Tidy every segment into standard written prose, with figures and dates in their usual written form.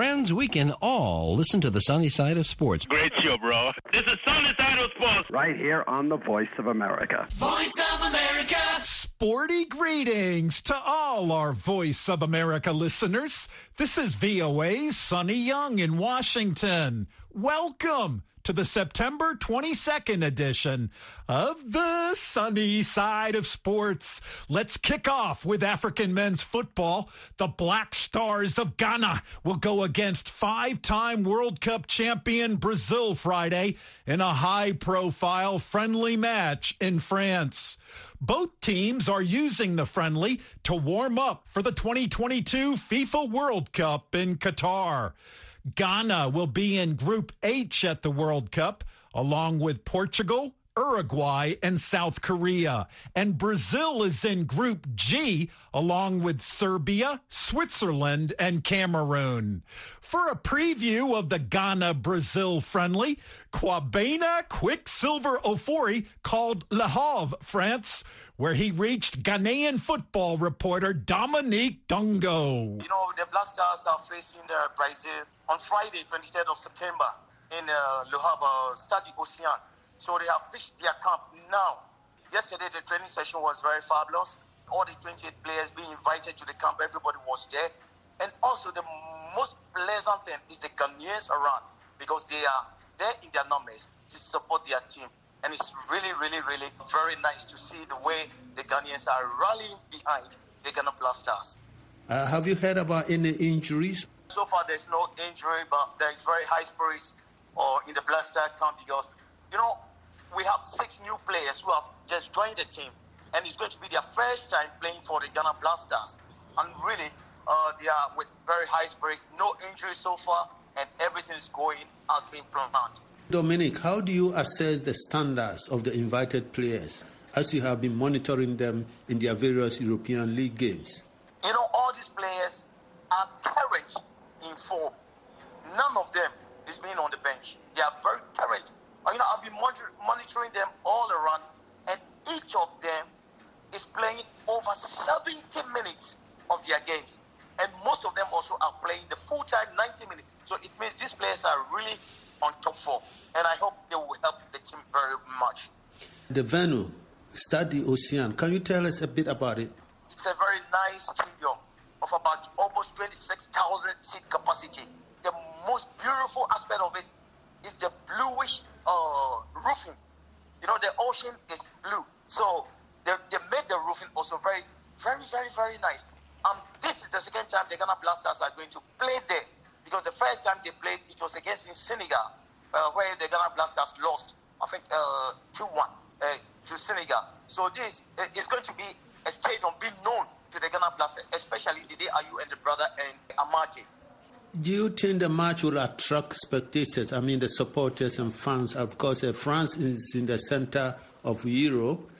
friends, we can all listen to the Sunny Side of Sports. Great show, bro. This is Sunny Side of Sports. Right here on the Voice of America. Voice of America. Sporty greetings to all our Voice of America listeners. This is VOA's Sonny Young in Washington. Welcome to the September 22nd edition of the Sunny Side of Sports. Let's kick off with African men's football. The Black Stars of Ghana will go against five-time World Cup champion Brazil Friday in a high-profile friendly match in France. Both teams are using the friendly to warm up for the 2022 FIFA World Cup in Qatar. Ghana will be in Group H at the World Cup, along with Portugal, Uruguay, and South Korea. And Brazil is in Group G, along with Serbia, Switzerland, and Cameroon. For a preview of the Ghana-Brazil friendly, Kwabena Quicksilver Ofori called Le Havre, France, where he reached Ghanaian football reporter Dominic Dongo. You know, the Black Stars are facing Brazil on Friday, 23rd of September, in Le Havre, Stade Océan. So they have pitched their camp now. Yesterday, the training session was very fabulous. All the 28 players being invited to the camp, everybody was there. And also the most pleasant thing is the Ghanaians around, because they are there in their numbers to support their team. And it's really, really, really very nice to see the way the Ghanaians are rallying behind the Ghana Black Stars. Have you heard about any injuries? So far, there's no injury, but there is very high spirits in the Black Star camp, because, you know, we have six new players who have just joined the team, and it's going to be their first time playing for the Ghana Black Stars. And really, they are with very high spirits, no injury so far, and everything is going as being planned. Dominic, how do you assess the standards of the invited players as you have been monitoring them in their various European League games? You know, all these players are carried in form. None of them is being on the bench. They are very carried. You know, I've been monitoring them all around, and each of them is playing over 70 minutes of their games. And most of them also are playing the full-time 90 minutes. So it means these players are really on top form, and I hope they will help the team very much. The venue, Stade Océan, can you tell us a bit about it? It's a very nice stadium of about almost 26,000 seat capacity. The most beautiful aspect of it is the bluish roofing. You know, the ocean is blue. So they made the roofing also very, very, very, very nice. This is the second time the Ghana Black Stars are going to play there, because the first time they played, it was against in Senegal, where the Ghana Black Stars lost, I think, 2-1 to Senegal. So this is going to be a stadium being known to the Ghana Black Stars, especially the DRU and the brother and Amate. Do you think the match will attract spectators? I mean, the supporters and fans, because France is in the center of Europe.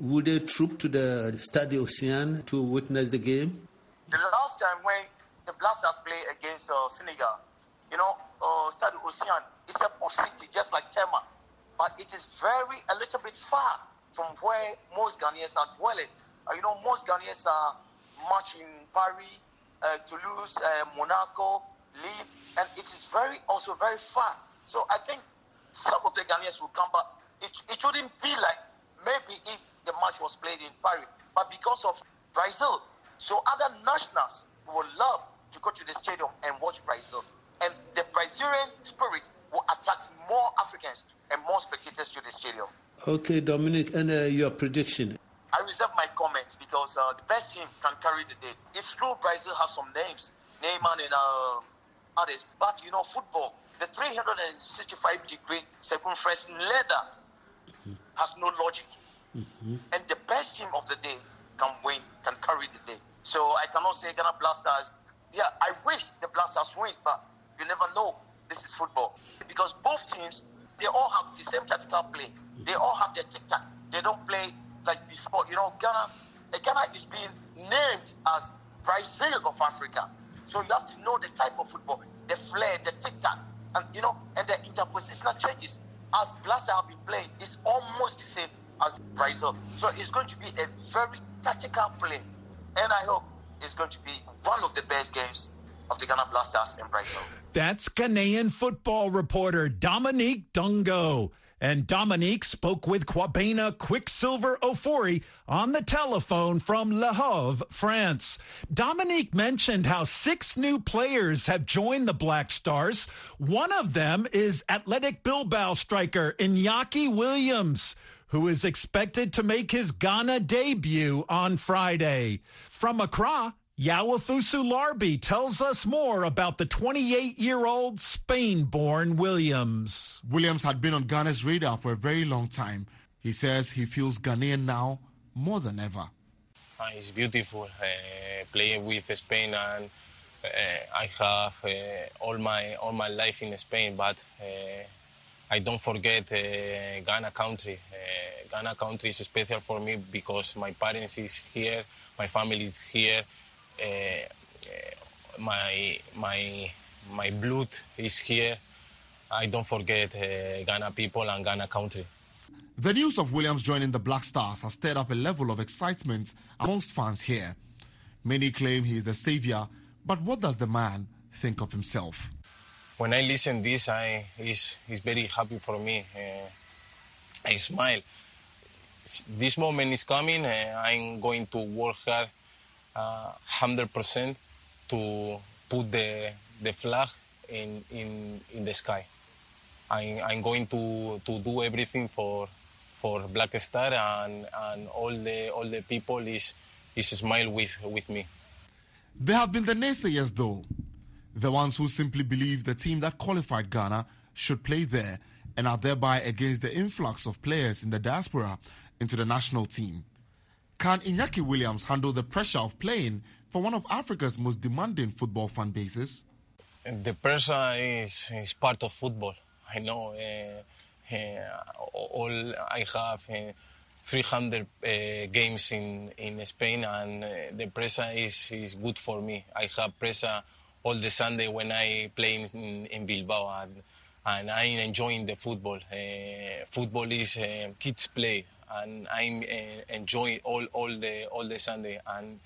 Would they troop to the Stade Océan to witness the game? The last time when the Black Stars played against Senegal, you know, Stade Océan is a city just like Tema, but it is very a little bit far from where most Ghanaians are dwelling. You know, most Ghanaians are much in Paris, Toulouse, Monaco, Lille, and it is also very far. So I think some of the Ghanaians will come back. It wouldn't be like maybe if the match was played in Paris, but because of Brazil, so other nationals will love to go to the stadium and watch Brazil, and the Brazilian spirit will attract more Africans and more spectators to the stadium. Okay, Dominic, and your prediction? I reserve my comments because the best team can carry the day. It's true, Brazil have some names, Neymar and others, but you know, football, the 365-degree circumference ladder has no logic. Mm-hmm. And the best team of the day can win, can carry the day. So I cannot say Ghana Black Stars. Yeah, I wish the Black Stars win, but you never know. This is football. Because both teams, they all have the same tactical play. They all have their tic-tac. They don't play like before. You know, Ghana is being named as Brazil of Africa. So you have to know the type of football, the flair, the tic-tac, and, you know, and the interpositional changes. As Black Stars have been playing, it's almost the same as Brazil. So it's going to be a very tactical play. And I hope it's going to be one of the best games of the Ghana Blasters in Brighton. That's Ghanaian football reporter Dominic Dongo. And Dominic spoke with Kwabena Quicksilver Ofori on the telephone from Le Havre, France. Dominic mentioned how 6 new players have joined the Black Stars. One of them is Athletic Bilbao striker Iñaki Williams, who is expected to make his Ghana debut on Friday. From Accra, Yaw Fosu Larbi tells us more about the 28-year-old Spain-born Williams. Williams had been on Ghana's radar for a very long time. He says he feels Ghanaian now more than ever. It's beautiful playing with Spain, and I have all my life in Spain, but I don't forget Ghana country. Ghana country is special for me because my parents is here, my family is here. My blood is here. I don't forget Ghana people and Ghana country. The news of Williams joining the Black Stars has stirred up a level of excitement amongst fans here. Many claim he is the savior, but what does the man think of himself? When I listen to this, it's very happy for me. I smile. This moment is coming. I'm going to work hard. 100% to put the flag in the sky. I'm going to do everything for Black Star and all the people is smile with me. There have been the naysayers though, the ones who simply believe the team that qualified Ghana should play there and are thereby against the influx of players in the diaspora into the national team. Can Iñaki Williams handle the pressure of playing for one of Africa's most demanding football fan bases? The pressure is part of football. I know I have 300 games in Spain, and the pressure is good for me. I have pressure all the Sunday when I play in Bilbao, and I'm enjoying the football. Football is kids' play. And I'm enjoying all the Sunday. And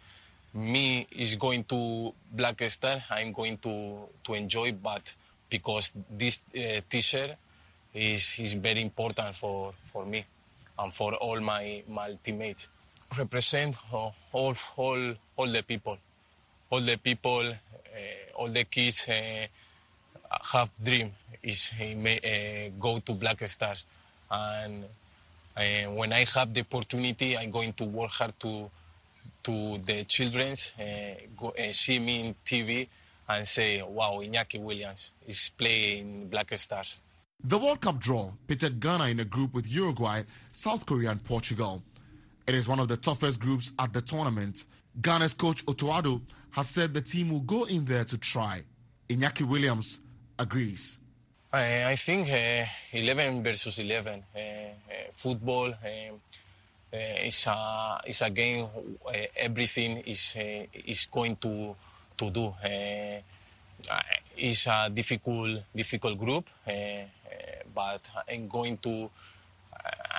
me is going to Black Star. I'm going to enjoy, but because this T-shirt is very important for me and for all my teammates. Represent all the people. All the people, all the kids have dream is go to Black Star. And when I have the opportunity, I'm going to work hard to the children, see me in TV and say, wow, Iñaki Williams is playing Black Stars. The World Cup draw pitted Ghana in a group with Uruguay, South Korea and Portugal. It is one of the toughest groups at the tournament. Ghana's coach Otoado has said the team will go in there to try. Iñaki Williams agrees. I think 11 versus 11. Football is a game. Everything is going to do. It's a difficult group, but I'm going to.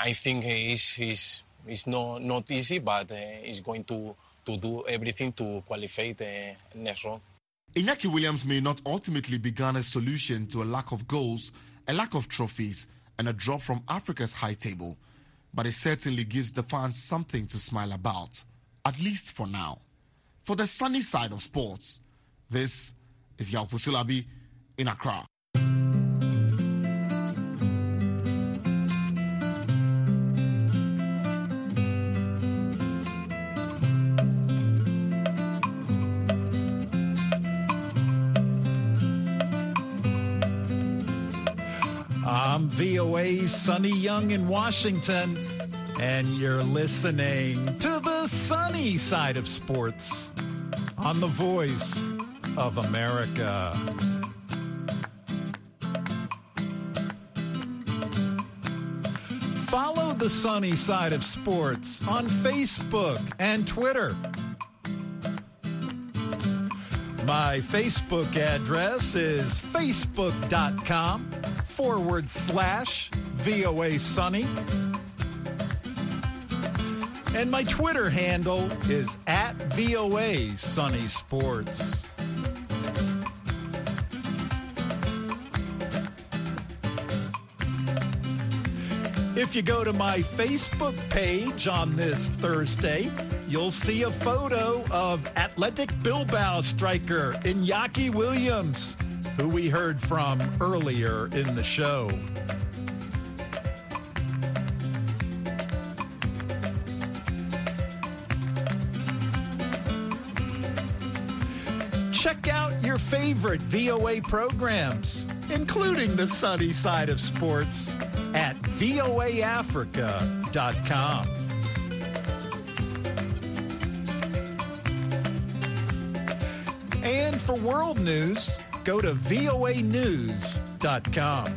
I think it's not easy, but it's going to do everything to qualify the next round. Iñaki Williams may not ultimately be Ghana's solution to a lack of goals, a lack of trophies, and a drop from Africa's high table, but it certainly gives the fans something to smile about, at least for now. For the sunny side of sports, this is Yaw Fosu Larbi in Accra. VOA's Sonny Young in Washington, and you're listening to the sunny side of sports on the Voice of America. Follow the sunny side of sports on Facebook and Twitter. My Facebook address is facebook.com/VOA Sunny. And my Twitter handle is @VOA Sunny Sports. If you go to my Facebook page on this Thursday, you'll see a photo of Athletic Bilbao striker Iñaki Williams, who we heard from earlier in the show. Check out your favorite VOA programs, including the sunny side of sports, at voaafrica.com. And for world news, go to voanews.com.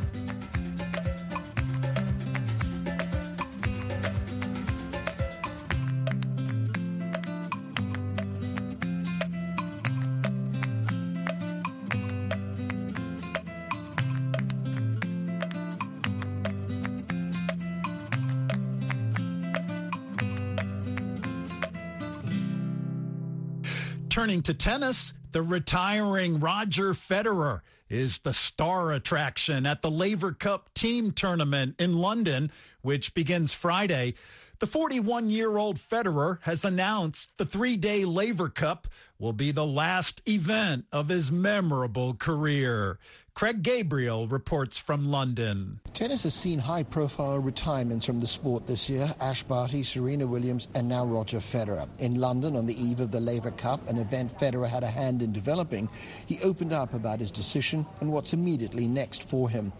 Turning to tennis, the retiring Roger Federer is the star attraction at the Laver Cup team tournament in London, which begins Friday. The 41-year-old Federer has announced the three-day Laver Cup will be the last event of his memorable career. Craig Gabriel reports from London. Tennis has seen high-profile retirements from the sport this year. Ash Barty, Serena Williams, and now Roger Federer. In London, on the eve of the Laver Cup, an event Federer had a hand in developing, he opened up about his decision and what's immediately next for him.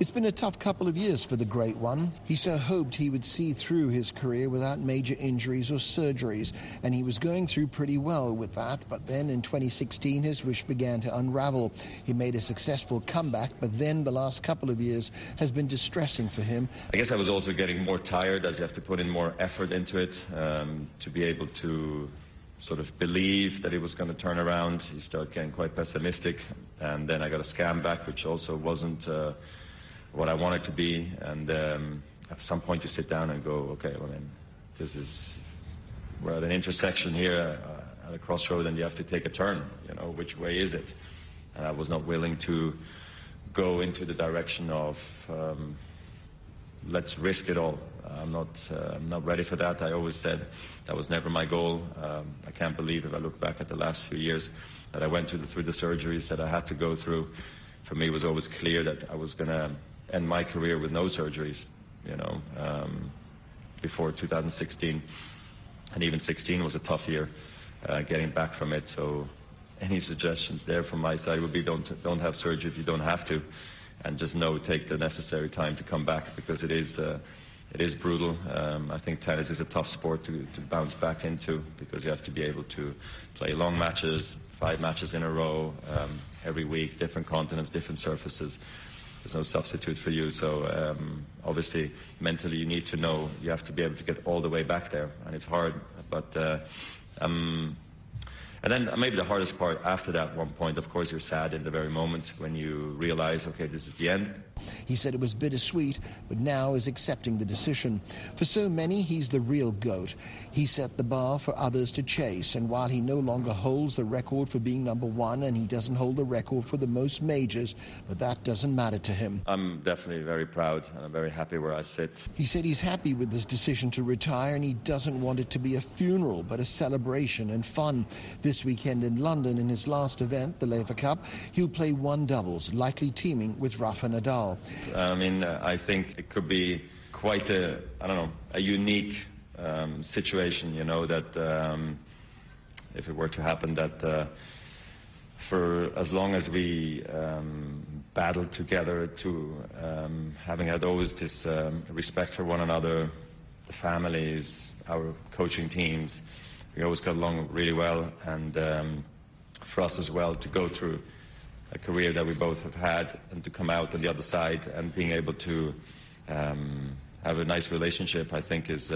It's been a tough couple of years for the great one. He so hoped he would see through his career without major injuries or surgeries, and he was going through pretty well with that. But then in 2016, his wish began to unravel. He made a successful comeback, but then the last couple of years has been distressing for him. I guess I was also getting more tired as you have to put in more effort into it to be able to sort of believe that it was going to turn around. You start getting quite pessimistic, and then I got a scam back, which also wasn't what I wanted to be, and at some point you sit down and go, okay, well then, we're at an intersection here, at a crossroad, and you have to take a turn, which way is it? And I was not willing to go into the direction of, let's risk it all. I'm not ready for that. I always said that was never my goal. I can't believe if I look back at the last few years that I went through the surgeries that I had to go through. For me, it was always clear that I was going to end my career with no surgeries, before 2016. And even 16 was a tough year getting back from it. So any suggestions there from my side would be don't have surgery if you don't have to. And just know, take the necessary time to come back, because it is brutal. I think tennis is a tough sport to bounce back into, because you have to be able to play long matches, 5 matches in a row, every week, different continents, different surfaces. There's no substitute for you. So obviously, mentally, you need to know you have to be able to get all the way back there, and it's hard. But and then maybe the hardest part after that one point, of course, you're sad in the very moment when you realize, okay, this is the end. He said it was bittersweet, but now is accepting the decision. For so many, he's the real GOAT. He set the bar for others to chase, and while he no longer holds the record for being #1, and he doesn't hold the record for the most majors, but that doesn't matter to him. I'm definitely very proud, and I'm very happy where I sit. He said he's happy with this decision to retire, and he doesn't want it to be a funeral, but a celebration and fun. This weekend in London, in his last event, the Laver Cup, he'll play one doubles, likely teaming with Rafa Nadal. I mean, I think it could be quite a unique situation, that if it were to happen, that for as long as we battled together to having had always this respect for one another, the families, our coaching teams, we always got along really well, and for us as well to go through a career that we both have had and to come out on the other side and being able to have a nice relationship, I think is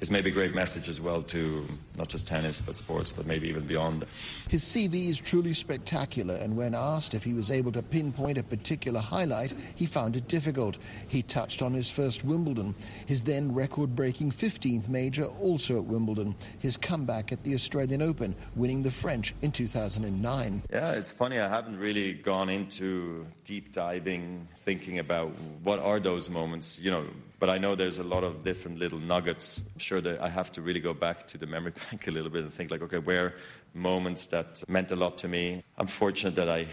is maybe a great message as well to not just tennis, but sports, but maybe even beyond. His CV is truly spectacular, and when asked if he was able to pinpoint a particular highlight, he found it difficult. He touched on his first Wimbledon, his then record-breaking 15th major also at Wimbledon, his comeback at the Australian Open, winning the French in 2009. Yeah, it's funny, I haven't really gone into deep diving, thinking about what are those moments, you know, but I know there's a lot of different little nuggets. I'm sure that I have to really go back to the memory bank a little bit and think like, okay, where moments that meant a lot to me. I'm fortunate that I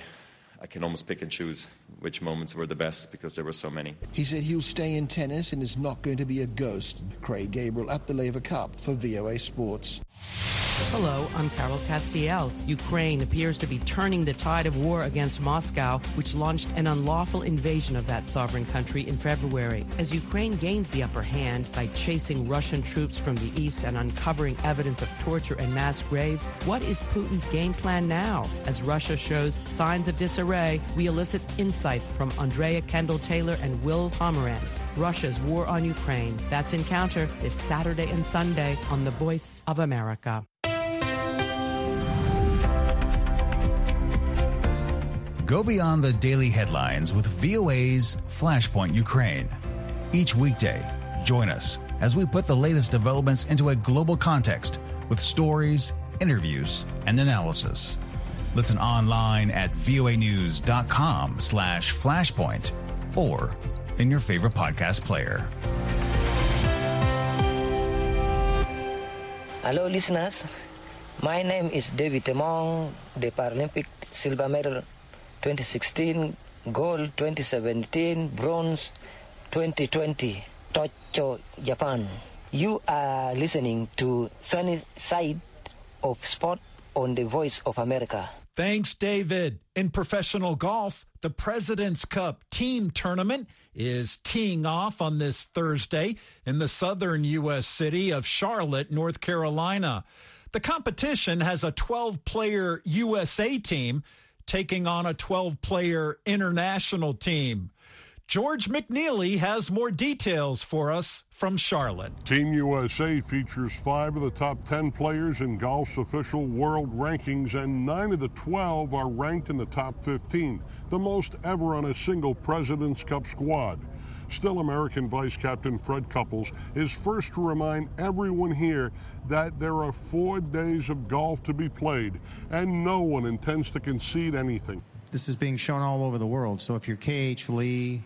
can almost pick and choose which moments were the best because there were so many. He said he'll stay in tennis and is not going to be a ghost. Craig Gabriel at the Laver Cup for VOA Sports. Hello, I'm Carol Castiel. Ukraine appears to be turning the tide of war against Moscow, which launched an unlawful invasion of that sovereign country in February. As Ukraine gains the upper hand by chasing Russian troops from the east and uncovering evidence of torture and mass graves, what is Putin's game plan now? As Russia shows signs of disarray, we elicit insights from Andrea Kendall-Taylor and Will Pomerantz. Russia's war on Ukraine. That's Encounter this Saturday and Sunday on The Voice of America. Go beyond the daily headlines with VOA's Flashpoint Ukraine. Each weekday, join us as we put the latest developments into a global context with stories, interviews, and analysis. Listen online at voanews.com/flashpoint or in your favorite podcast player. Hello, listeners. My name is David Emong, the Paralympic silver medal 2016, gold 2017, bronze 2020, Tokyo, Japan. You are listening to Sunny Side of Sport on The Voice of America. Thanks, David. In professional golf, the President's Cup team tournament is teeing off on this Thursday in the southern U.S. city of Charlotte, North Carolina. The competition has a 12-player USA team taking on a 12-player international team. George McNeely has more details for us from Charlotte. Team USA features 5 of the top 10 players in golf's official world rankings, and 9 of the 12 are ranked in the top 15, the most ever on a single President's Cup squad. Still, American Vice Captain Fred Couples is first to remind everyone here that there are 4 days of golf to be played, and no one intends to concede anything. This is being shown all over the world, so if you're KH Lee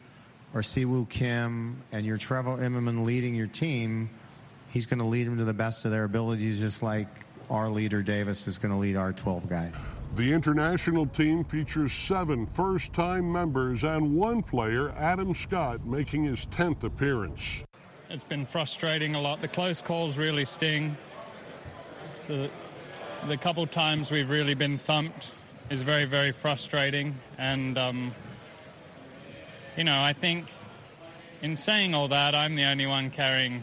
or Siwoo Kim and you're Trevor Immelman leading your team, he's going to lead them to the best of their abilities, just like our leader Davis is going to lead our 12 guy. The international team features 7 first-time members and 1 player, Adam Scott, making his 10th appearance. It's been frustrating a lot. The close calls really sting. The couple times we've really been thumped is very, very frustrating. And, you know, I think in saying all that, I'm the only one carrying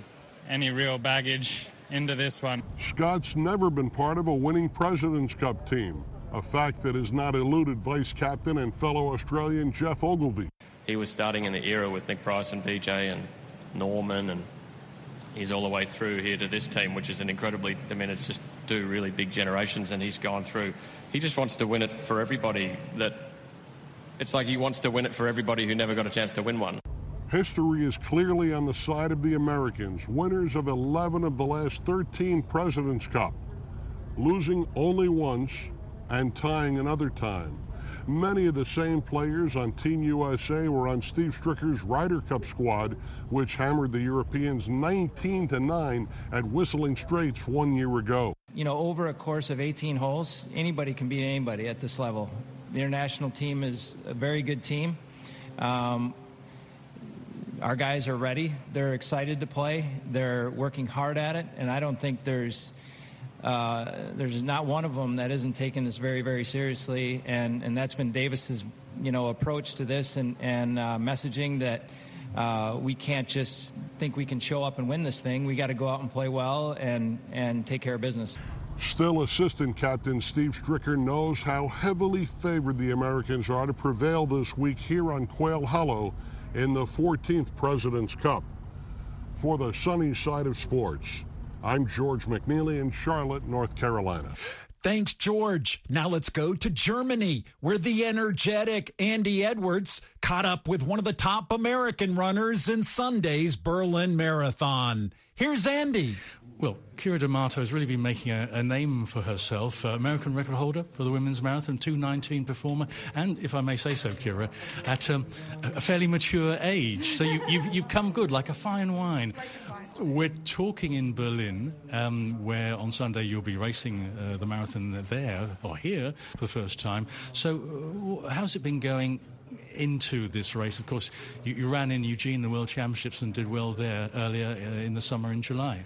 any real baggage into this one. Scott's never been part of a winning President's Cup team, a fact that has not eluded Vice Captain and fellow Australian Jeff Ogilvy. He was starting in the era with Nick Price and VJ and Norman, and he's all the way through here to this team, which is an incredibly, I mean, it's just two really big generations, and he's gone through. He just wants to win it for everybody. That it's like he wants to win it for everybody who never got a chance to win one. History is clearly on the side of the Americans, winners of 11 of the last 13 President's Cup, losing only once and tying another time. Many of the same players on Team USA were on Steve Stricker's Ryder Cup squad, which hammered the Europeans 19-9 at Whistling Straits 1 year ago. You know, over a course of 18 holes, anybody can beat anybody at this level. The international team is a very good team. Our guys are ready. They're excited to play. They're working hard at it, and I don't think there's not one of them that isn't taking this very, very seriously, and that's been Davis's, you know, approach to this and messaging that we can't just think we can show up and win this thing. We got to go out and play well and take care of business. Still, assistant captain Steve Stricker knows how heavily favored the Americans are to prevail this week here on Quail Hollow in the 14th President's Cup. For the Sunny Side of Sports, I'm George McNeely in Charlotte, North Carolina. Thanks, George. Now let's go to Germany, where the energetic Andy Edwards caught up with one of the top American runners in Sunday's Berlin Marathon. Here's Andy. Well, Kira D'Amato has really been making a name for herself. American record holder for the women's marathon, 2:19 performer, and if I may say so, Kira, at a fairly mature age. So you've come good, like a fine wine. We're talking in Berlin, where on Sunday you'll be racing the marathon there, or here, for the first time. So how's it been going into this race? Of course, you ran in Eugene, the World Championships, and did well there earlier in the summer in July.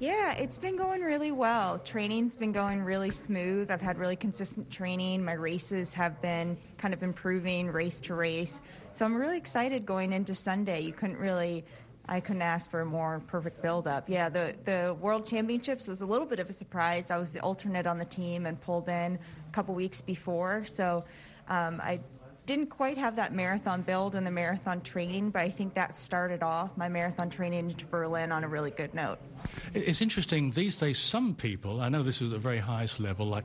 Yeah, it's been going really well. Training's been going really smooth. I've had really consistent training. My races have been kind of improving race to race. So I'm really excited going into Sunday. I couldn't ask for a more perfect build-up. Yeah, the World Championships was a little bit of a surprise. I was the alternate on the team and pulled in a couple weeks before. So I didn't quite have that marathon build and the marathon training, but I think that started off my marathon training into Berlin on a really good note. It's interesting, these days some people, I know this is at the very highest level, like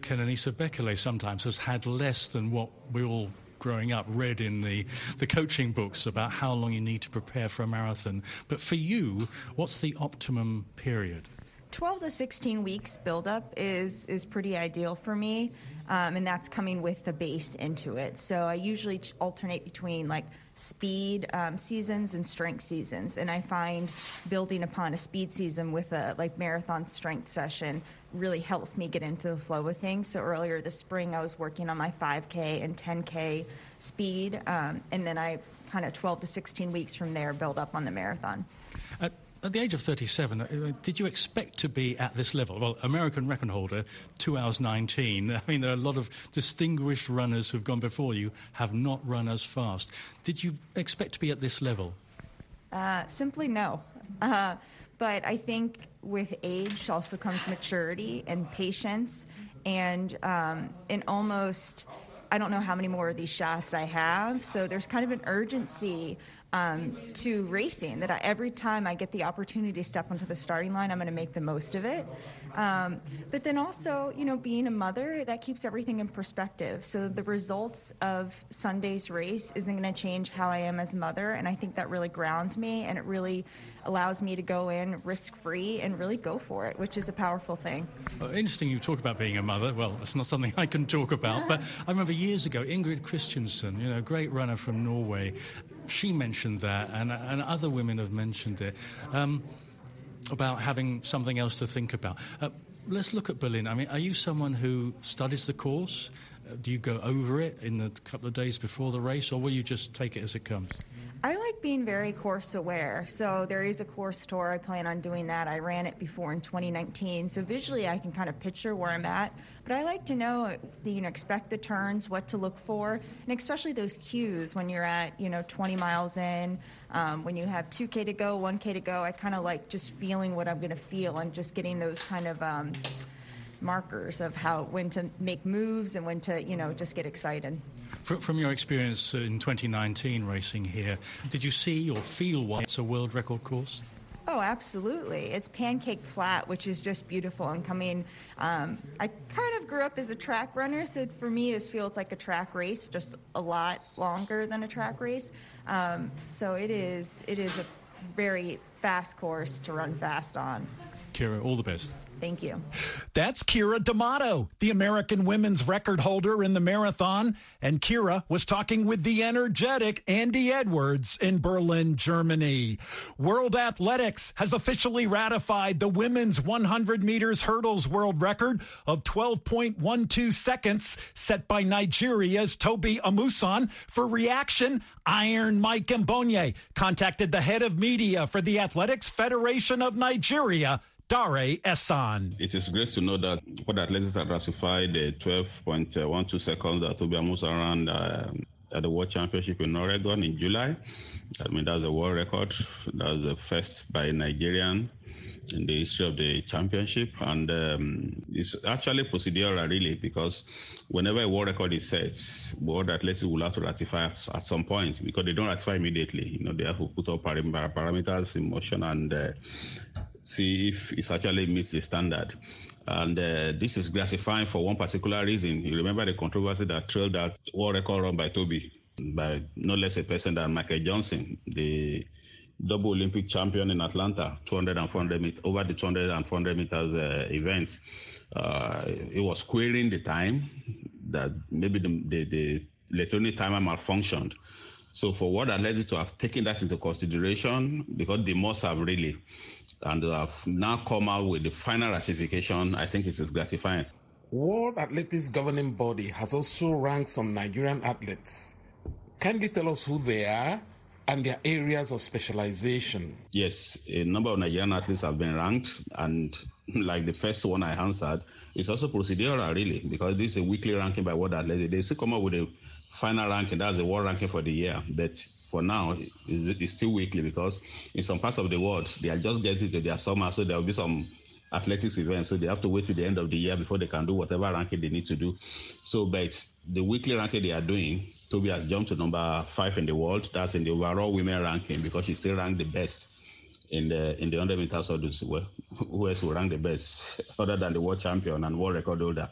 Kenenisa Bekele sometimes has had less than what we all growing up read in the coaching books about how long you need to prepare for a marathon. But for you, what's the optimum period? 12 to 16 weeks buildup is pretty ideal for me, and that's coming with the base into it. So I usually alternate between like speed seasons and strength seasons, and I find building upon a speed season with a like marathon strength session really helps me get into the flow of things. So earlier this spring, I was working on my 5K and 10K speed, and then I kind of 12 to 16 weeks from there build up on the marathon. At the age of 37, did you expect to be at this level? Well, American record holder, 2:19. I mean, there are a lot of distinguished runners who've gone before you have not run as fast. Did you expect to be at this level? Simply no. But I think with age also comes maturity and patience and almost, I don't know how many more of these shots I have. So there's kind of an urgency to racing, that every time I get the opportunity to step onto the starting line, I'm going to make the most of it. But then also, you know, being a mother, that keeps everything in perspective. So the results of Sunday's race isn't going to change how I am as a mother, and I think that really grounds me, and it really allows me to go in risk-free and really go for it, which is a powerful thing. Well, interesting you talk about being a mother. Well, it's not something I can talk about, but I remember years ago, Ingrid Christensen, you know, great runner from Norway, she mentioned that, and other women have mentioned it, about having something else to think about. Let's look at Berlin. I mean, are you someone who studies the course? Do you go over it in the couple of days before the race, or will you just take it as it comes? I like being very course aware. So there is a course tour. I plan on doing that. I ran it before in 2019. So visually I can kind of picture where I'm at. But I like to know, you know, expect the turns, what to look for, and especially those cues when you're at, you know, 20 miles in, when you have 2K to go, 1K to go. I kind of like just feeling what I'm going to feel and just getting those kind of markers of how, when to make moves and when to, you know, just get excited. From your experience in 2019 racing here, did you see or feel why it's a world record course? Oh, absolutely. It's pancake flat, which is just beautiful. And coming, I kind of grew up as a track runner, so for me this feels like a track race, just a lot longer than a track race. So it is a very fast course to run fast on. Kira, all the best. Thank you. That's Kira D'Amato, the American women's record holder in the marathon. And Kira was talking with the energetic Andy Edwards in Berlin, Germany. World Athletics has officially ratified the women's 100 meters hurdles world record of 12.12 seconds set by Nigeria's Toby Amusan. For reaction, Iron Mike Mbonye contacted the head of media for the Athletics Federation of Nigeria, Dare Esan. It is great to know that what athletes have ratified, the 12.12 seconds that Toby Amusan ran at the World Championship in Oregon in July. I mean, that's a world record. That's the first by a Nigerian in the history of the championship. And it's actually procedural, really, because whenever a world record is set, world athletes will have to ratify at some point, because they don't ratify immediately. You know, they have to put up parameters in motion and see if it actually meets the standard. And this is gratifying for one particular reason. You remember the controversy that trailed that world record run by Toby, by no less a person than Michael Johnson, the double Olympic champion in Atlanta, 200 and 400 meters, over the 200 and 400 meters events. It was querying the time that maybe the electronic timer malfunctioned. So for what that led us to have taken that into consideration, because they must have really, and they have now come out with the final ratification, I think it is gratifying. World Athletics Governing Body has also ranked some Nigerian athletes. Can you tell us who they are and their areas of specialization? Yes, a number of Nigerian athletes have been ranked, and like the first one I answered, it's also procedural really, because this is a weekly ranking by World Athletics. They still come up with a final ranking, that's the world ranking for the year, but for now it's still weekly, because in some parts of the world they are just getting to their summer, so there will be some athletics events, so they have to wait till the end of the year before they can do whatever ranking they need to do. So but the weekly ranking they are doing, Toby has jumped to number 5 in the world. That's in the overall women ranking, because she still ranked the best in the 100 meters hurdles. Well, who else will rank the best other than the world champion and world record holder?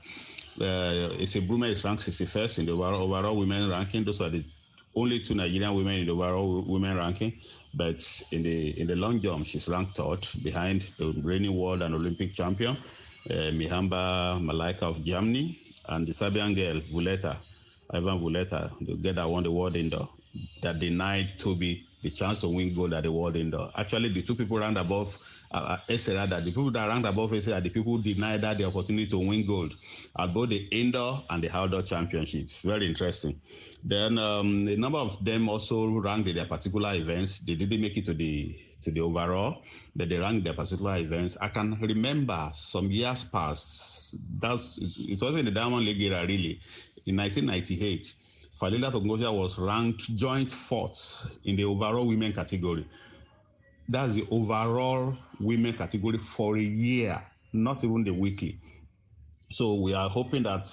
It's a Brumer is ranked 61st in the overall women ranking. Those are the only two Nigerian women in the overall women ranking. But in the long jump, she's ranked third behind the reigning world and Olympic champion, Mihamba Malaika of Germany, and the Serbian girl Ivan Vuleta, the girl that won the world indoor, that denied Toby the chance to win gold at the world indoor. Actually, the two people ranked above Eserada, the people that ranked above Eserada, the people denied that the opportunity to win gold at both the indoor and the outdoor championships. Very interesting. Then a number of them also ranked their particular events. They didn't make it to the overall, but they ranked their particular events. I can remember some years past, it was in the Diamond League era really. In 1998, Falila Tognoja was ranked joint fourth in the overall women category. That's the overall women category for a year, not even the weekly. So we are hoping that,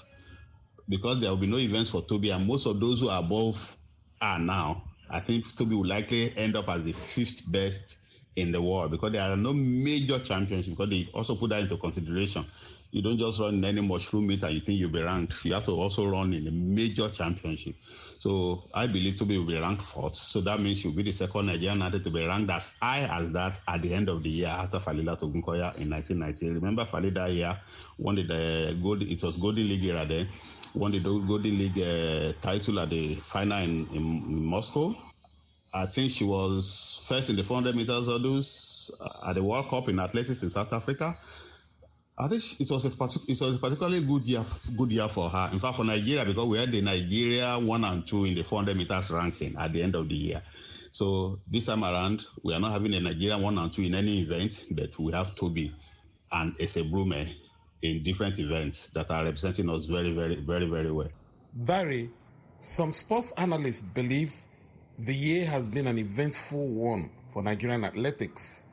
because there will be no events for Toby, and most of those who are above are now, I think Toby will likely end up as the fifth best in the world, because there are no major championships, because they also put that into consideration. You don't just run in any mushroom meet and you think you'll be ranked. You have to also run in a major championship. So I believe Toby will be ranked fourth. So that means you'll be the second Nigerian athlete to be ranked as high as that at the end of the year after Falila Togunkoya in 1990. Remember Falila here won the Golden League era then, won the Golden League title at the final in Moscow. I think she was first in the 400 meters hurdles at the World Cup in athletics in South Africa. I think it was a particularly good year for her. In fact, for Nigeria, because we had the Nigeria 1 and 2 in the 400 meters ranking at the end of the year. So this time around, we are not having a Nigeria 1 and 2 in any event, but we have Toby and Ese Brume in different events that are representing us very, very, very, very well. Barry, some sports analysts believe the year has been an eventful one for Nigerian athletics.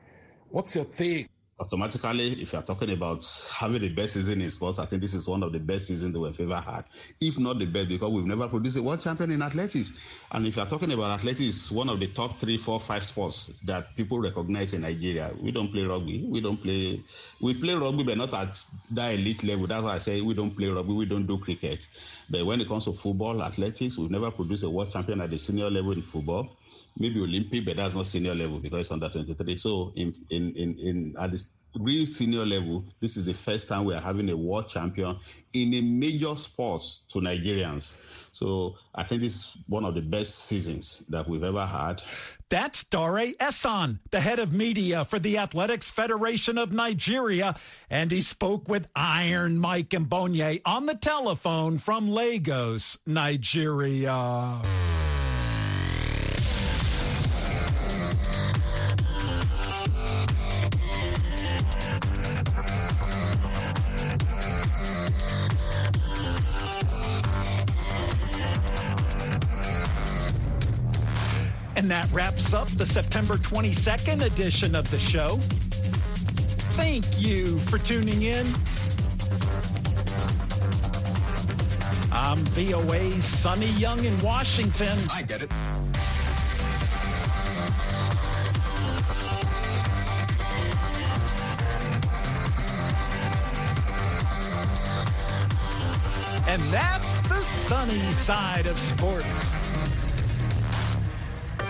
What's your take? Automatically, if you're talking about having the best season in sports, I think this is one of the best seasons we've ever had, if not the best, because we've never produced a world champion in athletics. And if you're talking about athletics, one of the top 3, 4, 5 sports that people recognize in Nigeria. We don't play rugby. We play rugby, but not at that elite level. That's why I say we don't play rugby. We don't do cricket. But when it comes to football, athletics, we've never produced a world champion at the senior level in football. Maybe Olympic, but that's not senior level because it's under 23. So in at this real senior level, this is the first time we are having a world champion in a major sport to Nigerians. So I think this is one of the best seasons that we've ever had. That's Dare Esan, the head of media for the Athletics Federation of Nigeria, and he spoke with Iron Mike Mbonye on the telephone from Lagos, Nigeria. And that wraps up the September 22nd edition of the show. Thank you for tuning in. I'm VOA's Sonny Young in Washington. I get it. And that's the sunny side of sports.